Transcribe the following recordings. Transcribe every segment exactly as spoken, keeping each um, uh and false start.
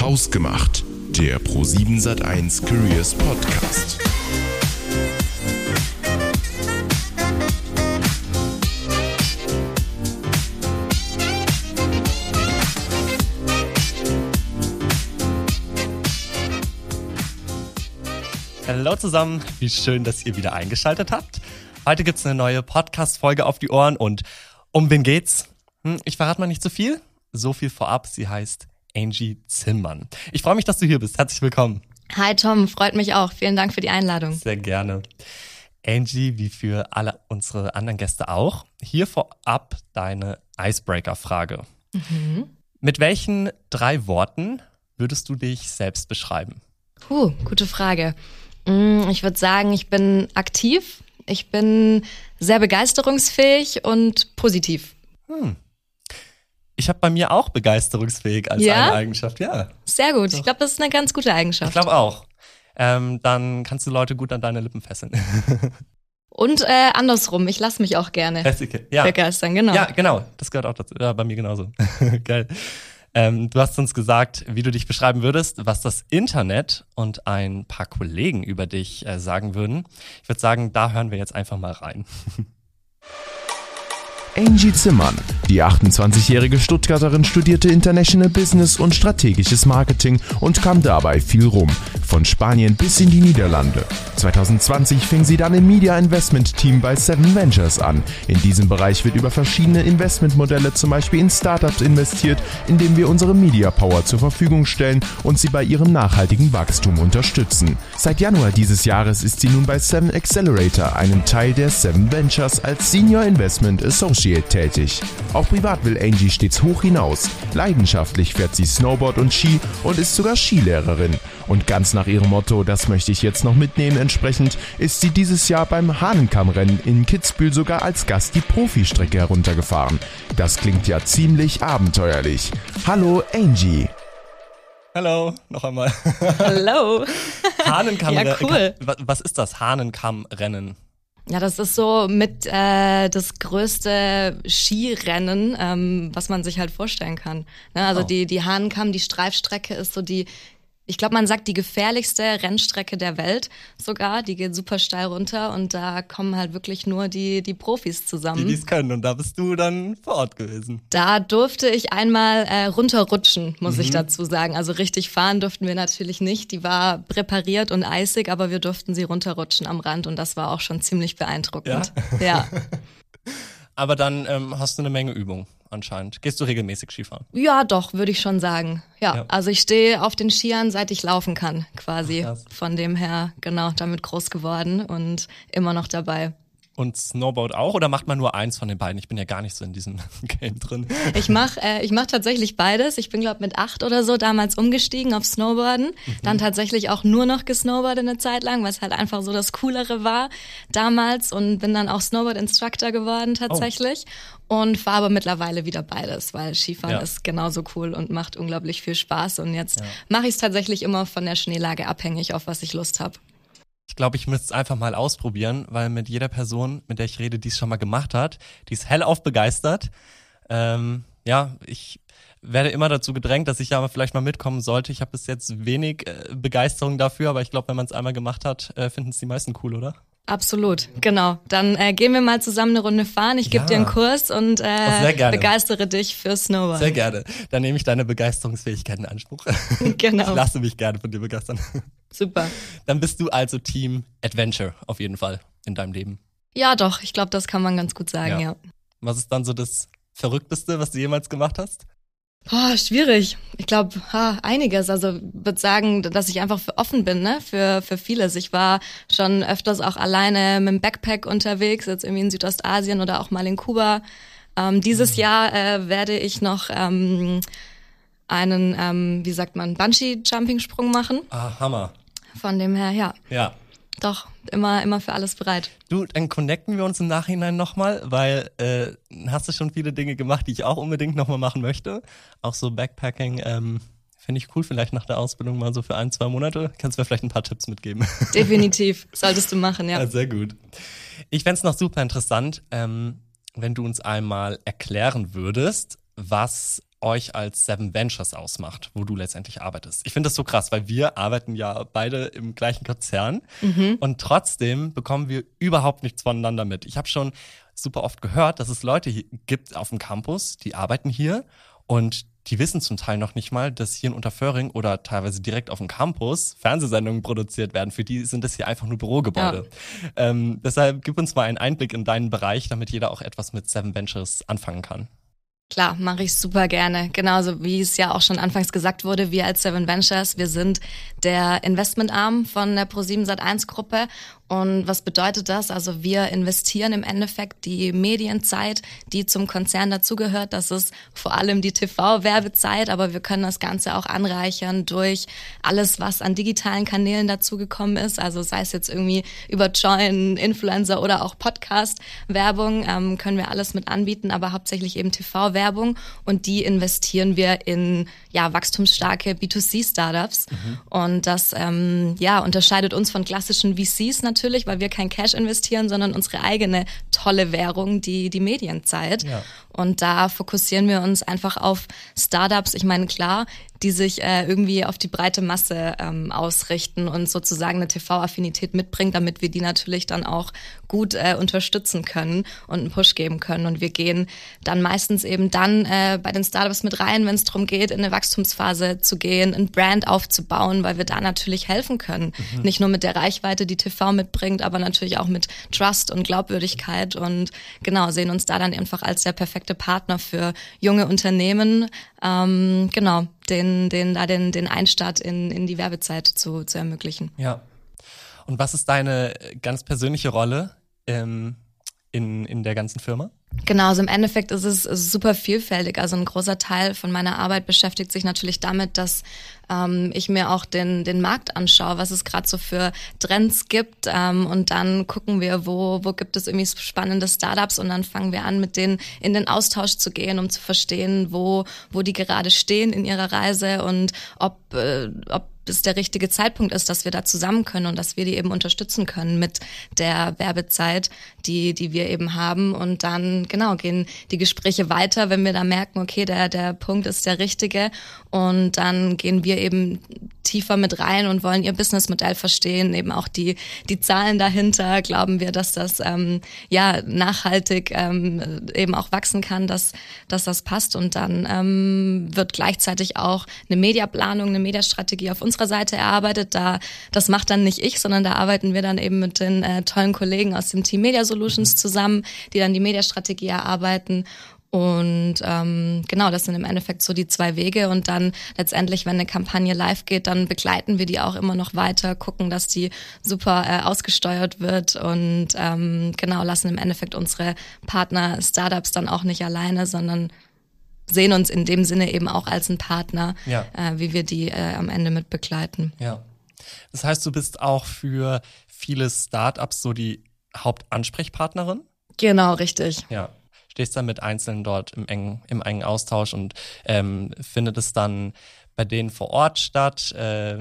Hausgemacht, der ProSiebenSat.eins Careers Podcast. Hallo zusammen, wie schön, dass ihr wieder eingeschaltet habt. Heute gibt es eine neue Podcast-Folge auf die Ohren und um wen geht's? Hm, ich verrate mal nicht zu viel. So viel vorab, sie heißt Angie Zimmermann. Ich freue mich, dass du hier bist. Herzlich willkommen. Hi Tom, freut mich auch. Vielen Dank für die Einladung. Sehr gerne. Angie, wie für alle unsere anderen Gäste auch, hier vorab deine Icebreaker-Frage. Mhm. Mit welchen drei Worten würdest du dich selbst beschreiben? Puh, gute Frage. Ich würde sagen, ich bin aktiv, ich bin sehr begeisterungsfähig und positiv. Hm. Ich habe bei mir auch begeisterungsfähig als ja? eine Eigenschaft, ja. Sehr gut, doch. Ich glaube, das ist eine ganz gute Eigenschaft. Ich glaube auch. Ähm, dann kannst du Leute gut an deine Lippen fesseln. Und äh, andersrum, ich lasse mich auch gerne ja. begeistern, genau. Ja, genau, das gehört auch dazu, ja, bei mir genauso. Geil. Ähm, du hast uns gesagt, wie du dich beschreiben würdest, was das Internet und ein paar Kollegen über dich äh, sagen würden. Ich würde sagen, da hören wir jetzt einfach mal rein. Angie Zimmermann, die achtundzwanzigjährige Stuttgarterin, studierte International Business und strategisches Marketing und kam dabei viel rum, von Spanien bis in die Niederlande. zwanzig zwanzig fing sie dann im Media Investment Team bei Seven Ventures an. In diesem Bereich wird über verschiedene Investmentmodelle, zum Beispiel in Startups, investiert, indem wir unsere Media Power zur Verfügung stellen und sie bei ihrem nachhaltigen Wachstum unterstützen. Seit Januar dieses Jahres ist sie nun bei Seven Accelerator, einem Teil der Seven Ventures, als Senior Investment Associate tätig. Auch privat will Angie stets hoch hinaus. Leidenschaftlich fährt sie Snowboard und Ski und ist sogar Skilehrerin. Und ganz nach ihrem Motto, das möchte ich jetzt noch mitnehmen, entsprechend ist sie dieses Jahr beim Hahnenkammrennen in Kitzbühel sogar als Gast die Profistrecke heruntergefahren. Das klingt ja ziemlich abenteuerlich. Hallo Angie. Hallo, noch einmal. Hallo. Hahnenkammrennen. Ja, cool. Was ist das Hahnenkammrennen? Ja, das ist so mit äh, das größte Skirennen, ähm, was man sich halt vorstellen kann. Ne? Also oh. die, die Hahnenkamm, die Streifstrecke ist so die, ich glaube, man sagt die gefährlichste Rennstrecke der Welt sogar. Die geht super steil runter und da kommen halt wirklich nur die, die Profis zusammen. Die es können und da bist du dann vor Ort gewesen. Da durfte ich einmal äh, runterrutschen, muss mhm. ich dazu sagen. Also richtig fahren durften wir natürlich nicht. Die war präpariert und eisig, aber wir durften sie runterrutschen am Rand und das war auch schon ziemlich beeindruckend. Ja. ja. Aber dann ähm, hast du eine Menge Übung anscheinend. Gehst du regelmäßig Skifahren? Ja, doch, würde ich schon sagen. Ja, ja. Also ich stehe auf den Skiern, seit ich laufen kann, quasi. Ach, von dem her, genau, damit groß geworden und immer noch dabei. Und Snowboard auch oder macht man nur eins von den beiden? Ich bin ja gar nicht so in diesem Game drin. Ich mache äh, ich mach tatsächlich beides. Ich bin, glaube ich, mit acht oder so damals umgestiegen auf Snowboarden. Mhm. Dann tatsächlich auch nur noch gesnowboardet eine Zeit lang, was halt einfach so das Coolere war damals. Und bin dann auch Snowboard-Instructor geworden tatsächlich. Oh. Und fahre aber mittlerweile wieder beides, weil Skifahren ja. ist genauso cool und macht unglaublich viel Spaß. Und jetzt ja. mache ich es tatsächlich immer von der Schneelage abhängig, auf was ich Lust habe. Ich glaube, ich müsste es einfach mal ausprobieren, weil mit jeder Person, mit der ich rede, die es schon mal gemacht hat, die ist hellauf begeistert. Ähm, ja, ich werde immer dazu gedrängt, dass ich ja vielleicht mal mitkommen sollte. Ich habe bis jetzt wenig äh, Begeisterung dafür, aber ich glaube, wenn man es einmal gemacht hat, äh, finden es die meisten cool, oder? Absolut, genau. Dann äh, gehen wir mal zusammen eine Runde fahren. Ich gebe ja. dir einen Kurs und äh, begeistere dich für Snowboard. Sehr gerne. Dann nehme ich deine Begeisterungsfähigkeit in Anspruch. Genau. Ich lasse mich gerne von dir begeistern. Super. Dann bist du also Team Adventure auf jeden Fall in deinem Leben. Ja, doch. Ich glaube, das kann man ganz gut sagen, ja. ja. Was ist dann so das Verrückteste, was du jemals gemacht hast? Oh, schwierig. Ich glaube, einiges. Also würde sagen, dass ich einfach für offen bin, ne? Für für vieles. Ich war schon öfters auch alleine mit dem Backpack unterwegs, jetzt irgendwie in Südostasien oder auch mal in Kuba. Ähm, dieses mhm. Jahr äh, werde ich noch ähm, einen, ähm, wie sagt man, Bungee-Jumping-Sprung machen. Ah, Hammer. Von dem her, ja. Ja. Doch, immer immer für alles bereit. Du, dann connecten wir uns im Nachhinein nochmal, weil äh, hast du schon viele Dinge gemacht, die ich auch unbedingt nochmal machen möchte. Auch so Backpacking ähm, finde ich cool, vielleicht nach der Ausbildung mal so für ein, zwei Monate. Kannst du mir vielleicht ein paar Tipps mitgeben? Definitiv, solltest du machen, ja. ja sehr gut. Ich fände es noch super interessant, ähm, wenn du uns einmal erklären würdest, was euch als Seven Ventures ausmacht, wo du letztendlich arbeitest. Ich finde das so krass, weil wir arbeiten ja beide im gleichen Konzern mhm. und trotzdem bekommen wir überhaupt nichts voneinander mit. Ich habe schon super oft gehört, dass es Leute gibt auf dem Campus, die arbeiten hier und die wissen zum Teil noch nicht mal, dass hier in Unterföhring oder teilweise direkt auf dem Campus Fernsehsendungen produziert werden. Für die sind das hier einfach nur Bürogebäude. Ja. Ähm, deshalb gib uns mal einen Einblick in deinen Bereich, damit jeder auch etwas mit Seven Ventures anfangen kann. Klar, mache ich super gerne. Genauso wie es ja auch schon anfangs gesagt wurde, wir als Seven Ventures, wir sind der Investmentarm von der ProSiebenSat eins Gruppe. Und was bedeutet das? Also wir investieren im Endeffekt die Medienzeit, die zum Konzern dazugehört. Das ist vor allem die T V-Werbezeit, aber wir können das Ganze auch anreichern durch alles, was an digitalen Kanälen dazugekommen ist. Also sei es jetzt irgendwie über Join, Influencer oder auch Podcast-Werbung, ähm, können wir alles mit anbieten, aber hauptsächlich eben T V-Werbung. Und die investieren wir in ja wachstumsstarke B zwei C Startups. Mhm. Und das ähm, ja unterscheidet uns von klassischen V Cs natürlich. Natürlich, weil wir kein Cash investieren, sondern unsere eigene tolle Währung, die, die Medienzeit. Ja. Und da fokussieren wir uns einfach auf Startups, ich meine klar, die sich äh, irgendwie auf die breite Masse ähm, ausrichten und sozusagen eine T V-Affinität mitbringt, damit wir die natürlich dann auch gut äh, unterstützen können und einen Push geben können. Und wir gehen dann meistens eben dann äh, bei den Startups mit rein, wenn es darum geht, in eine Wachstumsphase zu gehen, ein Brand aufzubauen, weil wir da natürlich helfen können. Mhm. Nicht nur mit der Reichweite, die T V mitbringt, aber natürlich auch mit Trust und Glaubwürdigkeit. Und genau, sehen uns da dann einfach als der perfekte Partner für junge Unternehmen, ähm, genau, den, den, da den, den Einstart in, in die Werbezeit zu, zu ermöglichen. Ja. Und was ist deine ganz persönliche Rolle ähm, in, in der ganzen Firma? Genau, also im Endeffekt ist es super vielfältig. Also ein großer Teil von meiner Arbeit beschäftigt sich natürlich damit, dass ähm, ich mir auch den den Markt anschaue, was es gerade so für Trends gibt. Ähm, und dann gucken wir, wo wo gibt es irgendwie spannende Startups und dann fangen wir an, mit denen in den Austausch zu gehen, um zu verstehen, wo wo die gerade stehen in ihrer Reise und ob äh, ob es der richtige Zeitpunkt ist, dass wir da zusammen können und dass wir die eben unterstützen können mit der Werbezeit, die die wir eben haben. Und dann, genau, gehen die Gespräche weiter, wenn wir da merken, okay, der der Punkt ist der richtige. Und dann gehen wir eben tiefer mit rein und wollen ihr Businessmodell verstehen, eben auch die die Zahlen dahinter. Glauben wir, dass das ähm, ja nachhaltig ähm, eben auch wachsen kann, dass, dass das passt. Und dann ähm, wird gleichzeitig auch eine Mediaplanung, eine Mediastrategie auf uns Seite erarbeitet. Da, das macht dann nicht ich, sondern da arbeiten wir dann eben mit den äh, tollen Kollegen aus dem Team Media Solutions zusammen, die dann die Mediastrategie erarbeiten. Und ähm, genau, das sind im Endeffekt so die zwei Wege. Und dann letztendlich, wenn eine Kampagne live geht, dann begleiten wir die auch immer noch weiter, gucken, dass die super äh, ausgesteuert wird und ähm, genau, lassen im Endeffekt unsere Partner Startups dann auch nicht alleine, sondern sehen uns in dem Sinne eben auch als ein Partner, ja. äh, wie wir die äh, am Ende mit begleiten. Ja. Das heißt, du bist auch für viele Startups so die Hauptansprechpartnerin? Genau, richtig. Ja. Stehst dann mit Einzelnen dort im engen, im engen Austausch und ähm, findet es dann bei denen vor Ort statt? Äh,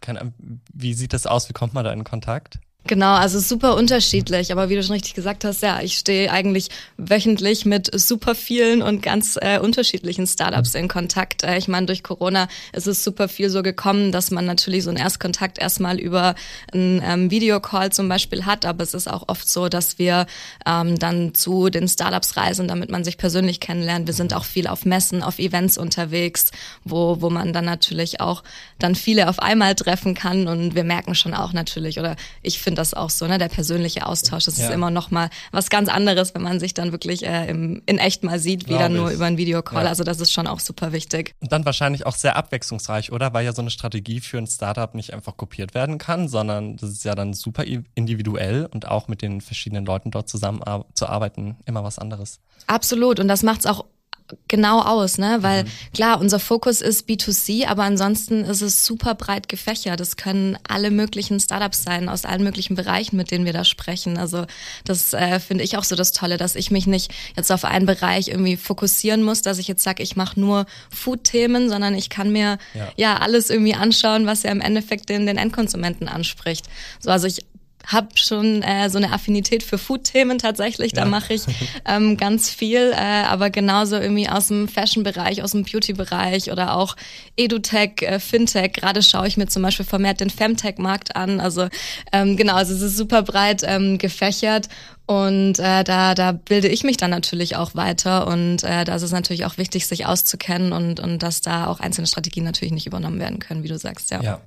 kann, wie sieht das aus? Wie kommt man da in Kontakt? Genau, also super unterschiedlich, aber wie du schon richtig gesagt hast, ja, ich stehe eigentlich wöchentlich mit super vielen und ganz äh, unterschiedlichen Startups in Kontakt. Äh, ich meine, durch Corona ist es super viel so gekommen, dass man natürlich so einen Erstkontakt erstmal über einen ähm, Videocall zum Beispiel hat, aber es ist auch oft so, dass wir ähm, dann zu den Startups reisen, damit man sich persönlich kennenlernt. Wir sind auch viel auf Messen, auf Events unterwegs, wo wo man dann natürlich auch dann viele auf einmal treffen kann und wir merken schon auch natürlich, oder ich finde das auch so, ne, der persönliche Austausch, das ja. ist immer noch mal was ganz anderes, wenn man sich dann wirklich äh, im, in echt mal sieht, wie dann nur über einen Videocall, ja. also das ist schon auch super wichtig. Und dann wahrscheinlich auch sehr abwechslungsreich, oder? Weil ja so eine Strategie für ein Startup nicht einfach kopiert werden kann, sondern das ist ja dann super individuell und auch mit den verschiedenen Leuten dort zusammen zu arbeiten, immer was anderes. Absolut, und das macht's auch genau aus, ne? Weil mhm. klar, unser Fokus ist B zwei C, aber ansonsten ist es super breit gefächert. Es können alle möglichen Startups sein, aus allen möglichen Bereichen, mit denen wir da sprechen. Also das äh, finde ich auch so das Tolle, dass ich mich nicht jetzt auf einen Bereich irgendwie fokussieren muss, dass ich jetzt sage, ich mache nur Food-Themen, sondern ich kann mir ja. ja alles irgendwie anschauen, was ja im Endeffekt den, den Endkonsumenten anspricht. So, also ich habe schon äh, so eine Affinität für Food-Themen tatsächlich, da ja. mache ich ähm, ganz viel, äh, aber genauso irgendwie aus dem Fashion-Bereich, aus dem Beauty-Bereich oder auch Edutech, äh, Fintech, gerade schaue ich mir zum Beispiel vermehrt den Femtech-Markt an, also ähm, genau, also es ist super breit ähm, gefächert und äh, da da bilde ich mich dann natürlich auch weiter und äh, da ist es natürlich auch wichtig, sich auszukennen und, und dass da auch einzelne Strategien natürlich nicht übernommen werden können, wie du sagst, ja. ja.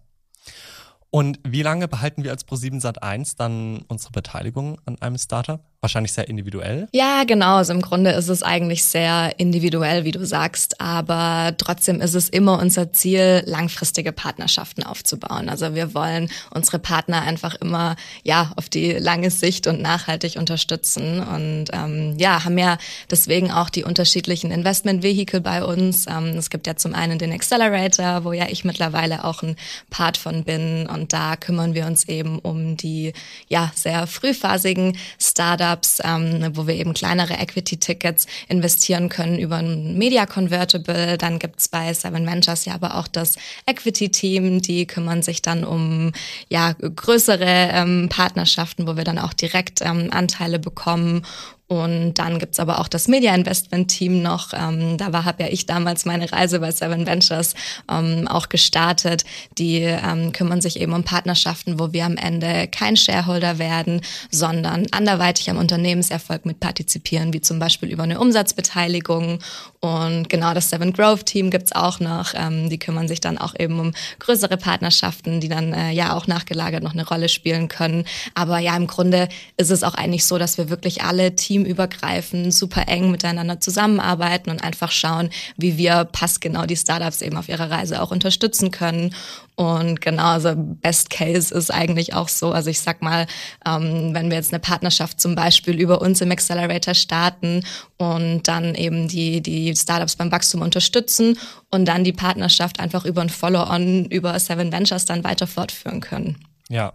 Und wie lange behalten wir als ProSiebenSat eins dann unsere Beteiligung an einem Startup? Wahrscheinlich sehr individuell? Ja, genau. Also im Grunde ist es eigentlich sehr individuell, wie du sagst. Aber trotzdem ist es immer unser Ziel, langfristige Partnerschaften aufzubauen. Also wir wollen unsere Partner einfach immer ja auf die lange Sicht und nachhaltig unterstützen. Und ähm, ja, haben ja deswegen auch die unterschiedlichen Investment-Vehikel bei uns. Ähm, es gibt ja zum einen den Accelerator, wo ja ich mittlerweile auch ein Part von bin. Und Und da kümmern wir uns eben um die ja sehr frühphasigen Startups, ähm, wo wir eben kleinere Equity-Tickets investieren können über ein Media-Convertible. Dann gibt's bei Seven Ventures ja aber auch das Equity-Team, die kümmern sich dann um ja größere ähm, Partnerschaften, wo wir dann auch direkt ähm, Anteile bekommen. Und dann gibt's aber auch das Media Investment Team noch. Ähm, da war, habe ja ich damals meine Reise bei Seven Ventures ähm, auch gestartet. Die ähm, kümmern sich eben um Partnerschaften, wo wir am Ende kein Shareholder werden, sondern anderweitig am Unternehmenserfolg mit partizipieren, wie zum Beispiel über eine Umsatzbeteiligung. Und genau das Seven Growth Team gibt's auch noch. Ähm, die kümmern sich dann auch eben um größere Partnerschaften, die dann äh, ja auch nachgelagert noch eine Rolle spielen können. Aber ja, im Grunde ist es auch eigentlich so, dass wir wirklich alle Teams übergreifen, super eng miteinander zusammenarbeiten und einfach schauen, wie wir passgenau die Startups eben auf ihrer Reise auch unterstützen können. Und genau, also Best Case ist eigentlich auch so, also ich sag mal, ähm, wenn wir jetzt eine Partnerschaft zum Beispiel über uns im Accelerator starten und dann eben die die Startups beim Wachstum unterstützen und dann die Partnerschaft einfach über ein Follow-on, über Seven Ventures dann weiter fortführen können. Ja.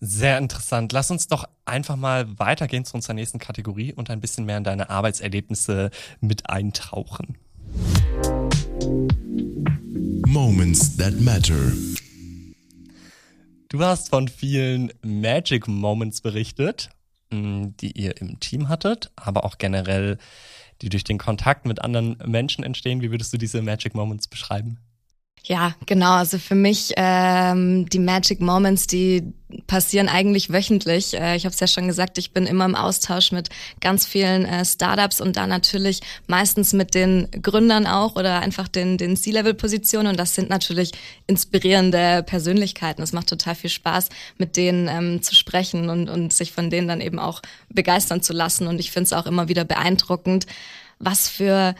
Sehr interessant. Lass uns doch einfach mal weitergehen zu unserer nächsten Kategorie und ein bisschen mehr in deine Arbeitserlebnisse mit eintauchen. Moments that matter. Du hast von vielen Magic Moments berichtet, die ihr im Team hattet, aber auch generell, die durch den Kontakt mit anderen Menschen entstehen. Wie würdest du diese Magic Moments beschreiben? Ja, genau. Also für mich ähm, die Magic Moments, die passieren eigentlich wöchentlich. Ich habe es ja schon gesagt, ich bin immer im Austausch mit ganz vielen Startups und da natürlich meistens mit den Gründern auch oder einfach den den C-Level-Positionen und das sind natürlich inspirierende Persönlichkeiten. Es macht total viel Spaß, mit denen ähm, zu sprechen und, und sich von denen dann eben auch begeistern zu lassen und ich finde es auch immer wieder beeindruckend, was für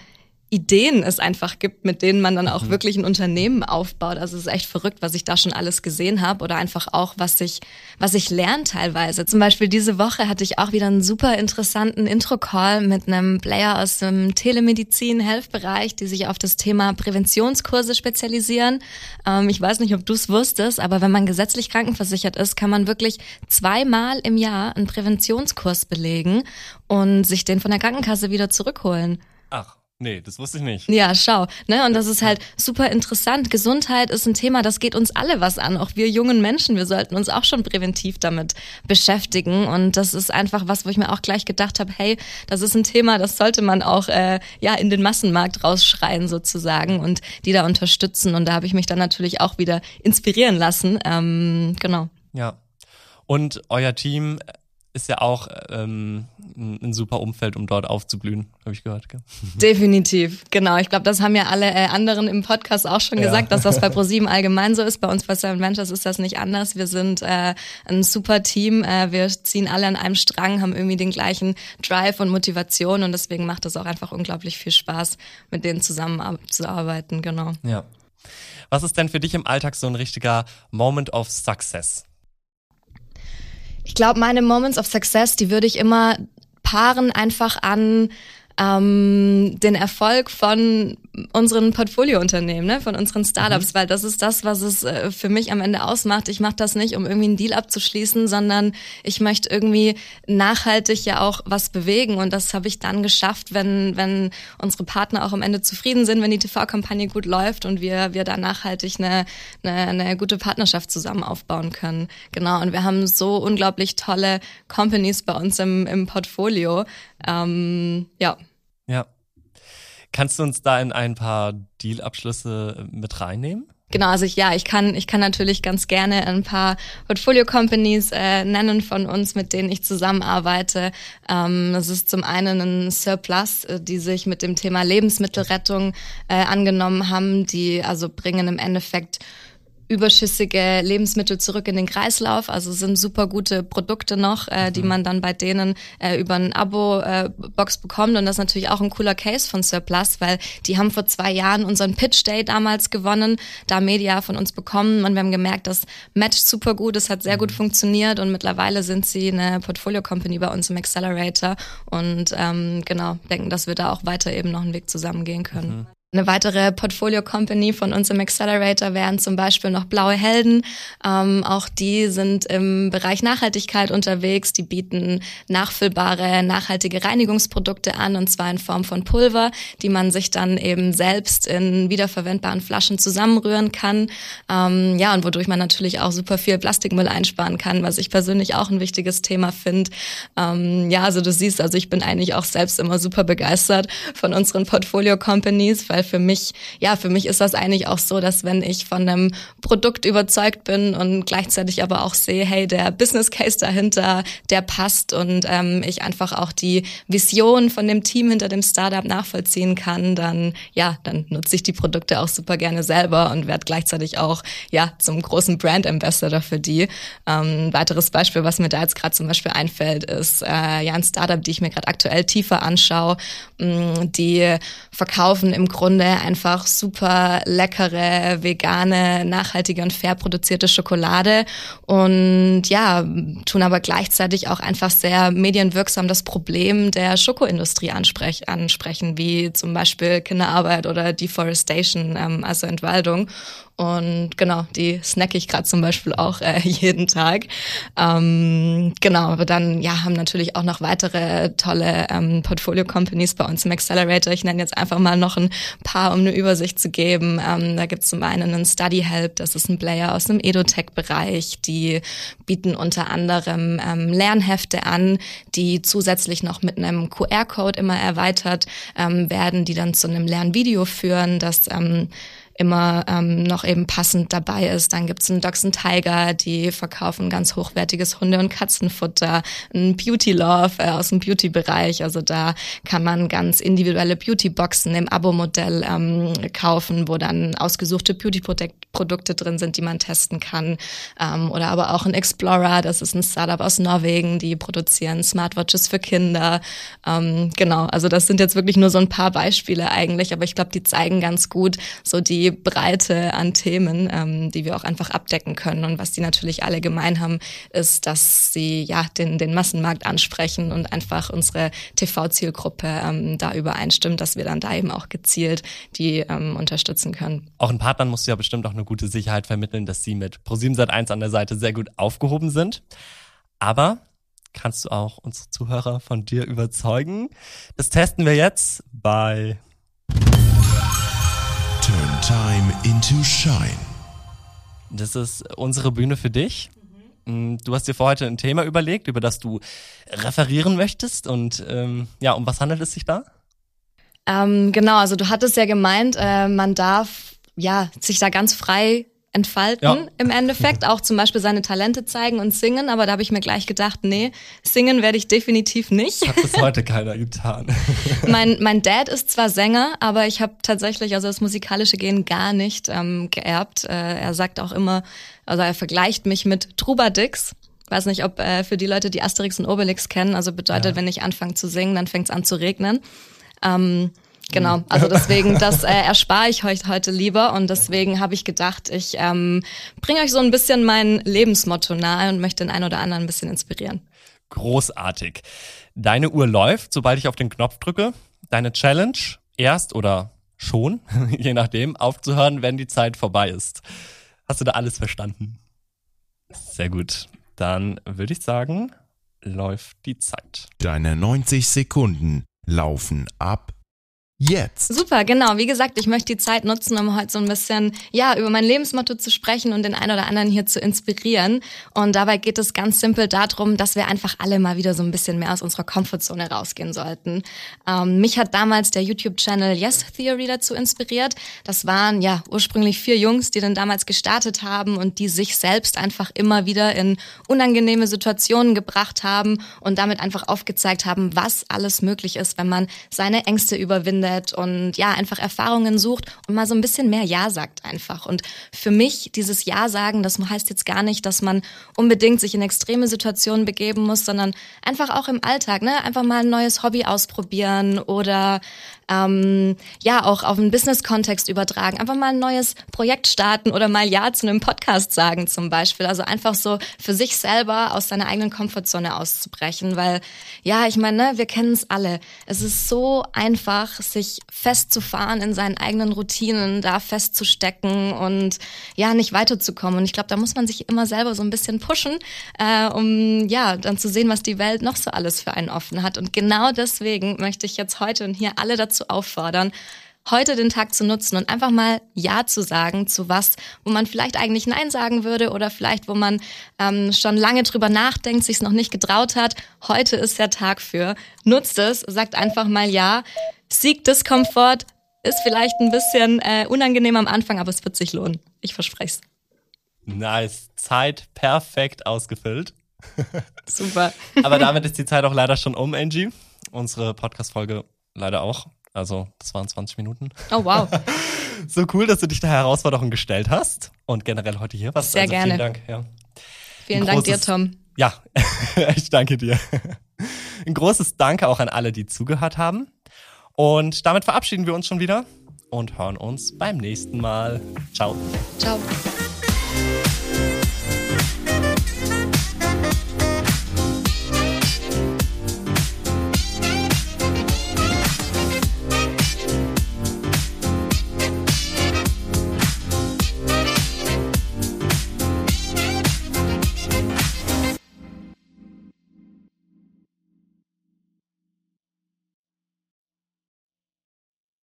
Ideen es einfach gibt, mit denen man dann auch mhm. wirklich ein Unternehmen aufbaut. Also es ist echt verrückt, was ich da schon alles gesehen habe oder einfach auch, was ich was ich lerne teilweise. Zum Beispiel diese Woche hatte ich auch wieder einen super interessanten Intro-Call mit einem Player aus dem Telemedizin-Health-Bereich, die sich auf das Thema Präventionskurse spezialisieren. Ähm, ich weiß nicht, ob du es wusstest, aber wenn man gesetzlich krankenversichert ist, kann man wirklich zweimal im Jahr einen Präventionskurs belegen und sich den von der Krankenkasse wieder zurückholen. Ach. Nee, das wusste ich nicht. Ja, schau. Ne? Und das ist halt super interessant. Gesundheit ist ein Thema, das geht uns alle was an. Auch wir jungen Menschen, wir sollten uns auch schon präventiv damit beschäftigen. Und das ist einfach was, wo ich mir auch gleich gedacht habe, hey, das ist ein Thema, das sollte man auch äh, ja in den Massenmarkt rausschreien sozusagen und die da unterstützen. Und da habe ich mich dann natürlich auch wieder inspirieren lassen. Ähm, genau. Ja, und euer Team ist ja auch ähm, ein super Umfeld, um dort aufzublühen, habe ich gehört. Gell? Definitiv, genau. Ich glaube, das haben ja alle äh, anderen im Podcast auch schon gesagt, ja. dass das bei ProSieben allgemein so ist. Bei uns bei Seven Ventures ist das nicht anders. Wir sind äh, ein super Team. Äh, wir ziehen alle an einem Strang, haben irgendwie den gleichen Drive und Motivation und deswegen macht es auch einfach unglaublich viel Spaß, mit denen zusammenzuarbeiten. Genau. Ja. Was ist denn für dich im Alltag so ein richtiger Moment of Success? Ich glaube, meine Moments of Success, die würde ich immer paaren einfach an ähm, den Erfolg von unseren Portfoliounternehmen, ne, von unseren Startups, mhm. weil das ist das, was es äh, für mich am Ende ausmacht. Ich mache das nicht, um irgendwie einen Deal abzuschließen, sondern ich möchte irgendwie nachhaltig ja auch was bewegen, und das habe ich dann geschafft, wenn wenn unsere Partner auch am Ende zufrieden sind, wenn die T V-Kampagne gut läuft und wir wir da nachhaltig eine, eine, eine gute Partnerschaft zusammen aufbauen können. Genau, und wir haben so unglaublich tolle Companies bei uns im, im Portfolio. Ähm, ja. Ja. Kannst du uns da in ein paar Deal-Abschlüsse mit reinnehmen? Genau, also ich, ja, ich kann, ich kann natürlich ganz gerne ein paar Portfolio-Companies äh, nennen von uns, mit denen ich zusammenarbeite. Ähm, das ist zum einen ein Surplus, die sich mit dem Thema Lebensmittelrettung äh, angenommen haben, die also bringen im Endeffekt überschüssige Lebensmittel zurück in den Kreislauf, also sind super gute Produkte noch, äh, die man dann bei denen äh, über ein Abo-Box äh, bekommt, und das ist natürlich auch ein cooler Case von Surplus, weil die haben vor zwei Jahren unseren Pitch Day damals gewonnen, da Media von uns bekommen, und wir haben gemerkt, das matcht super gut, es hat sehr gut funktioniert, und mittlerweile sind sie eine Portfolio-Company bei uns im Accelerator und ähm, genau, denken, dass wir da auch weiter eben noch einen Weg zusammen gehen können. Mhm. Eine weitere Portfolio-Company von uns im Accelerator wären zum Beispiel noch Blaue Helden. Ähm, auch die sind im Bereich Nachhaltigkeit unterwegs. Die bieten nachfüllbare, nachhaltige Reinigungsprodukte an, und zwar in Form von Pulver, die man sich dann eben selbst in wiederverwendbaren Flaschen zusammenrühren kann. Ähm, ja, und wodurch man natürlich auch super viel Plastikmüll einsparen kann, was ich persönlich auch ein wichtiges Thema finde. Ähm, ja, also du siehst, also ich bin eigentlich auch selbst immer super begeistert von unseren Portfolio-Companies, weil Weil für mich, ja, für mich ist das eigentlich auch so, dass wenn ich von einem Produkt überzeugt bin und gleichzeitig aber auch sehe, hey, der Business Case dahinter, der passt, und ähm, ich einfach auch die Vision von dem Team hinter dem Startup nachvollziehen kann, dann, ja, dann nutze ich die Produkte auch super gerne selber und werde gleichzeitig auch, ja, zum großen Brand Ambassador für die. Ähm, ein weiteres Beispiel, was mir da jetzt gerade zum Beispiel einfällt, ist äh, ja ein Startup, die ich mir gerade aktuell tiefer anschaue, mh, die verkaufen im Grunde einfach super leckere, vegane, nachhaltige und fair produzierte Schokolade, und ja, tun aber gleichzeitig auch einfach sehr medienwirksam das Problem der Schokoindustrie ansprech- ansprechen, wie zum Beispiel Kinderarbeit oder Deforestation, ähm, also Entwaldung. Und genau, die snacke ich gerade zum Beispiel auch äh, jeden Tag. Ähm, genau, aber dann ja, haben natürlich auch noch weitere tolle ähm, Portfolio-Companies bei uns im Accelerator. Ich nenne jetzt einfach mal noch ein paar, um eine Übersicht zu geben. Ähm, da gibt es zum einen einen Study Help, das ist ein Player aus dem EduTech-Bereich. Die bieten unter anderem ähm, Lernhefte an, die zusätzlich noch mit einem Q R-Code immer erweitert ähm, werden, die dann zu einem Lernvideo führen, das ähm, immer ähm, noch eben passend dabei ist. Dann gibt's einen Doxon Tiger, die verkaufen ganz hochwertiges Hunde- und Katzenfutter, ein Beauty-Love äh, aus dem Beauty-Bereich. Also da kann man ganz individuelle Beauty-Boxen im Abo-Modell ähm, kaufen, wo dann ausgesuchte Beauty-Produkte drin sind, die man testen kann. Ähm, oder aber auch ein Explorer, das ist ein Startup aus Norwegen, die produzieren Smartwatches für Kinder. Ähm, genau, also das sind jetzt wirklich nur so ein paar Beispiele eigentlich, aber ich glaube, die zeigen ganz gut so die Breite an Themen, ähm, die wir auch einfach abdecken können. Und was die natürlich alle gemein haben, ist, dass sie ja den, den Massenmarkt ansprechen und einfach unsere T V-Zielgruppe ähm, da übereinstimmt, dass wir dann da eben auch gezielt die ähm, unterstützen können. Auch den Partnern musst du ja bestimmt auch eine gute Sicherheit vermitteln, dass sie mit ProSiebenSat eins an der Seite sehr gut aufgehoben sind. Aber kannst du auch unsere Zuhörer von dir überzeugen? Das testen wir jetzt bei Turn Time into Shine. Das ist unsere Bühne für dich. Mhm. Du hast dir für heute ein Thema überlegt, über das du referieren möchtest. Und ähm, ja, um was handelt es sich da? Ähm, genau, also du hattest ja gemeint, äh, man darf ja sich da ganz frei entfalten, ja, im Endeffekt, auch zum Beispiel seine Talente zeigen und singen, aber da habe ich mir gleich gedacht, nee, singen werde ich definitiv nicht. Hat bis heute keiner getan. Mein, mein Dad ist zwar Sänger, aber ich habe tatsächlich also das musikalische Gen gar nicht ähm, geerbt. Äh, er sagt auch immer, also er vergleicht mich mit Trubadix. Weiß nicht, ob äh, für die Leute, die Asterix und Obelix kennen, also bedeutet, ja, wenn ich anfange zu singen, dann fängt es an zu regnen. Ähm, Genau, also deswegen, das äh, erspare ich euch heute lieber, und deswegen habe ich gedacht, ich ähm, bringe euch so ein bisschen mein Lebensmotto nahe und möchte den einen oder anderen ein bisschen inspirieren. Großartig. Deine Uhr läuft, sobald ich auf den Knopf drücke. deine Challenge erst oder schon, je nachdem, aufzuhören, wenn die Zeit vorbei ist. Hast du da alles verstanden? Sehr gut. Dann würde ich sagen, läuft die Zeit. Deine neunzig Sekunden laufen ab jetzt. Super, genau. Wie gesagt, ich möchte die Zeit nutzen, um heute so ein bisschen, ja, über mein Lebensmotto zu sprechen und den einen oder anderen hier zu inspirieren. Und dabei geht es ganz simpel darum, dass wir einfach alle mal wieder so ein bisschen mehr aus unserer Comfortzone rausgehen sollten. Ähm, mich hat damals der YouTube-Channel Yes Theory dazu inspiriert. Das waren ja ursprünglich vier Jungs, die dann damals gestartet haben und die sich selbst einfach immer wieder in unangenehme Situationen gebracht haben und damit einfach aufgezeigt haben, was alles möglich ist, wenn man seine Ängste überwindet und ja, einfach Erfahrungen sucht und mal so ein bisschen mehr Ja sagt einfach. Und für mich dieses Ja sagen, das heißt jetzt gar nicht, dass man unbedingt sich in extreme Situationen begeben muss, sondern einfach auch im Alltag, ne, einfach mal ein neues Hobby ausprobieren oder ähm, ja, auch auf einen Business-Kontext übertragen, einfach mal ein neues Projekt starten oder mal Ja zu einem Podcast sagen zum Beispiel. Also einfach so für sich selber aus seiner eigenen Komfortzone auszubrechen, weil ja, ich meine, ne, wir kennen es alle. Es ist so einfach, sich sich festzufahren in seinen eigenen Routinen, da festzustecken und ja, nicht weiterzukommen. Und ich glaube, da muss man sich immer selber so ein bisschen pushen, äh, um ja, dann zu sehen, was die Welt noch so alles für einen offen hat. Und genau deswegen möchte ich jetzt heute und hier alle dazu auffordern, heute den Tag zu nutzen und einfach mal Ja zu sagen zu was, wo man vielleicht eigentlich Nein sagen würde oder vielleicht, wo man ähm, schon lange drüber nachdenkt, sich es noch nicht getraut hat. Heute ist der Tag für. Nutzt es, sagt einfach mal Ja. Sieg Diskomfort ist vielleicht ein bisschen äh, unangenehm am Anfang, aber es wird sich lohnen. Ich verspreche es. Nice. Zeit perfekt ausgefüllt. Super. Aber damit ist die Zeit auch leider schon um, Angie. Unsere Podcast-Folge leider auch. Also, das waren zwanzig Minuten. Oh, wow. So cool, dass du dich der Herausforderung gestellt hast und generell heute hier warst. Sehr also, gerne. Vielen Dank. Ja. Vielen ein Dank großes, dir, Tom. Ja, ich danke dir. Ein großes Danke auch an alle, die zugehört haben. Und damit verabschieden wir uns schon wieder und hören uns beim nächsten Mal. Ciao. Ciao.